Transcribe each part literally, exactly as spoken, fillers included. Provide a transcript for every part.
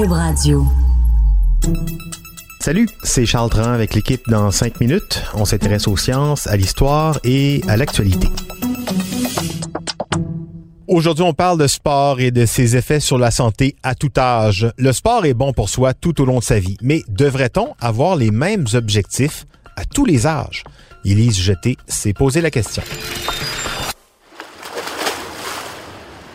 Cube Radio. Salut, c'est Charles Tran avec l'équipe Dans cinq minutes. On s'intéresse aux sciences, à l'histoire et à l'actualité. Aujourd'hui, on parle de sport et de ses effets sur la santé à tout âge. Le sport est bon pour soi tout au long de sa vie, mais devrait-on avoir les mêmes objectifs à tous les âges? Élise Jetté s'est posé la question.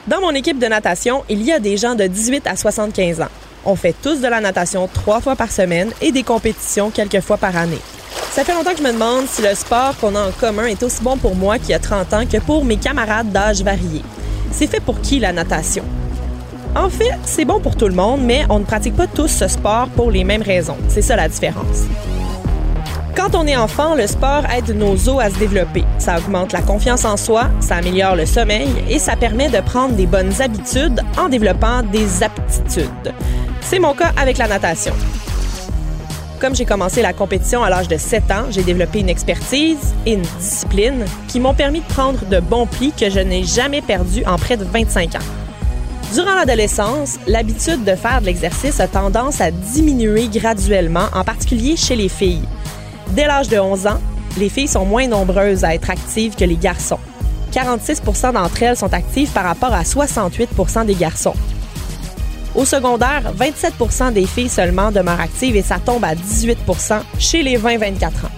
Dans mon équipe de natation, il y a des gens de dix-huit à soixante-quinze ans. On fait tous de la natation trois fois par semaine et des compétitions quelques fois par année. Ça fait longtemps que je me demande si le sport qu'on a en commun est aussi bon pour moi qui a trente ans que pour mes camarades d'âge variés. C'est fait pour qui la natation? En fait, c'est bon pour tout le monde, mais on ne pratique pas tous ce sport pour les mêmes raisons. C'est ça la différence. Quand on est enfant, le sport aide nos os à se développer. Ça augmente la confiance en soi, ça améliore le sommeil et ça permet de prendre des bonnes habitudes en développant des aptitudes. C'est mon cas avec la natation. Comme j'ai commencé la compétition à l'âge de sept ans, j'ai développé une expertise et une discipline qui m'ont permis de prendre de bons plis que je n'ai jamais perdus en près de vingt-cinq ans. Durant l'adolescence, l'habitude de faire de l'exercice a tendance à diminuer graduellement, en particulier chez les filles. Dès l'âge de onze ans, les filles sont moins nombreuses à être actives que les garçons. quarante-six pour cent d'entre elles sont actives par rapport à soixante-huit pour cent des garçons. Au secondaire, vingt-sept pour cent des filles seulement demeurent actives et ça tombe à dix-huit pour cent chez les vingt à vingt-quatre ans.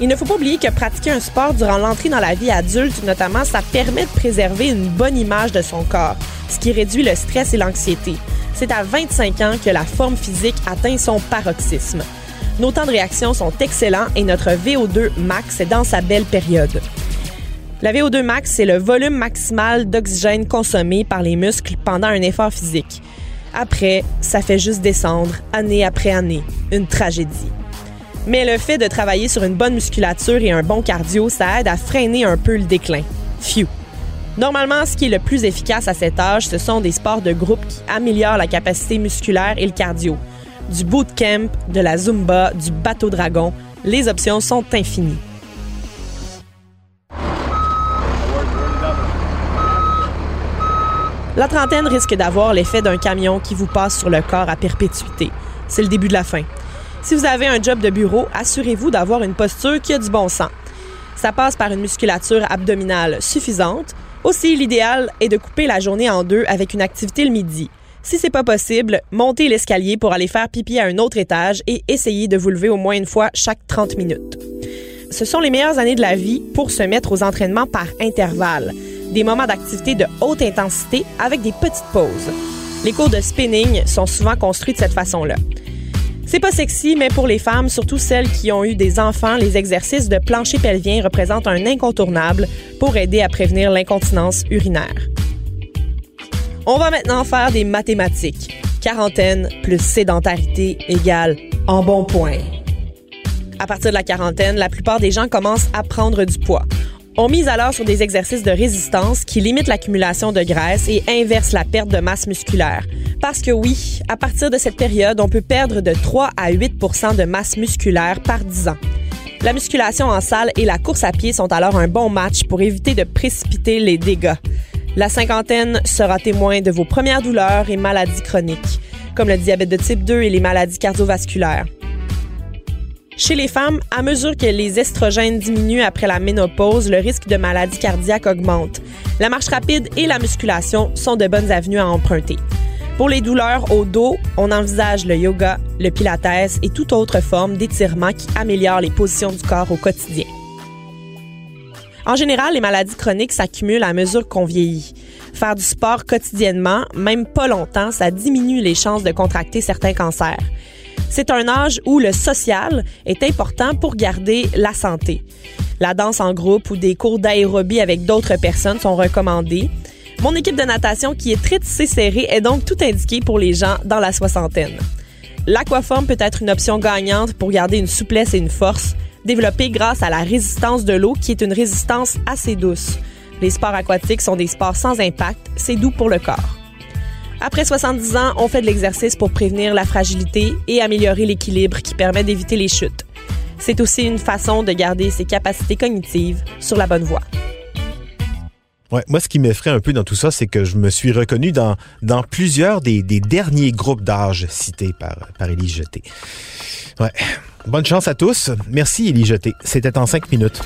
Il ne faut pas oublier que pratiquer un sport durant l'entrée dans la vie adulte, notamment, ça permet de préserver une bonne image de son corps, ce qui réduit le stress et l'anxiété. C'est à vingt-cinq ans que la forme physique atteint son paroxysme. Nos temps de réaction sont excellents et notre V O deux max est dans sa belle période. La V O deux max, c'est le volume maximal d'oxygène consommé par les muscles pendant un effort physique. Après, ça fait juste descendre, année après année. Une tragédie. Mais le fait de travailler sur une bonne musculature et un bon cardio, ça aide à freiner un peu le déclin. Phew! Normalement, ce qui est le plus efficace à cet âge, ce sont des sports de groupe qui améliorent la capacité musculaire et le cardio. Du bootcamp, de la zumba, du bateau dragon, les options sont infinies. La trentaine risque d'avoir l'effet d'un camion qui vous passe sur le corps à perpétuité. C'est le début de la fin. Si vous avez un job de bureau, assurez-vous d'avoir une posture qui a du bon sens. Ça passe par une musculature abdominale suffisante. Aussi, l'idéal est de couper la journée en deux avec une activité le midi. Si c'est pas possible, montez l'escalier pour aller faire pipi à un autre étage et essayez de vous lever au moins une fois chaque trente minutes. Ce sont les meilleures années de la vie pour se mettre aux entraînements par intervalles. Des moments d'activité de haute intensité avec des petites pauses. Les cours de spinning sont souvent construits de cette façon-là. C'est pas sexy, mais pour les femmes, surtout celles qui ont eu des enfants, les exercices de plancher pelvien représentent un incontournable pour aider à prévenir l'incontinence urinaire. On va maintenant faire des mathématiques. Quarantaine plus sédentarité égale embonpoint. À partir de la quarantaine, la plupart des gens commencent à prendre du poids. On mise alors sur des exercices de résistance qui limitent l'accumulation de graisse et inversent la perte de masse musculaire. Parce que oui, à partir de cette période, on peut perdre de trois à huit pour cent de masse musculaire par dix ans. La musculation en salle et la course à pied sont alors un bon match pour éviter de précipiter les dégâts. La cinquantaine sera témoin de vos premières douleurs et maladies chroniques, comme le diabète de type deux et les maladies cardiovasculaires. Chez les femmes, à mesure que les estrogènes diminuent après la ménopause, le risque de maladies cardiaques augmente. La marche rapide et la musculation sont de bonnes avenues à emprunter. Pour les douleurs au dos, on envisage le yoga, le pilates et toute autre forme d'étirement qui améliore les positions du corps au quotidien. En général, les maladies chroniques s'accumulent à mesure qu'on vieillit. Faire du sport quotidiennement, même pas longtemps, ça diminue les chances de contracter certains cancers. C'est un âge où le social est important pour garder la santé. La danse en groupe ou des cours d'aérobie avec d'autres personnes sont recommandés. Mon équipe de natation, qui est très tissée serrée, est donc tout indiquée pour les gens dans la soixantaine. L'aquaforme peut être une option gagnante pour garder une souplesse et une force, développée grâce à la résistance de l'eau, qui est une résistance assez douce. Les sports aquatiques sont des sports sans impact, c'est doux pour le corps. Après soixante-dix ans, on fait de l'exercice pour prévenir la fragilité et améliorer l'équilibre qui permet d'éviter les chutes. C'est aussi une façon de garder ses capacités cognitives sur la bonne voie. Ouais, moi, ce qui m'effraie un peu dans tout ça, c'est que je me suis reconnu dans, dans plusieurs des, des derniers groupes d'âge cités par, par Élise Jetté. Ouais. Bonne chance à tous. Merci, Élise Jetté. C'était en cinq minutes.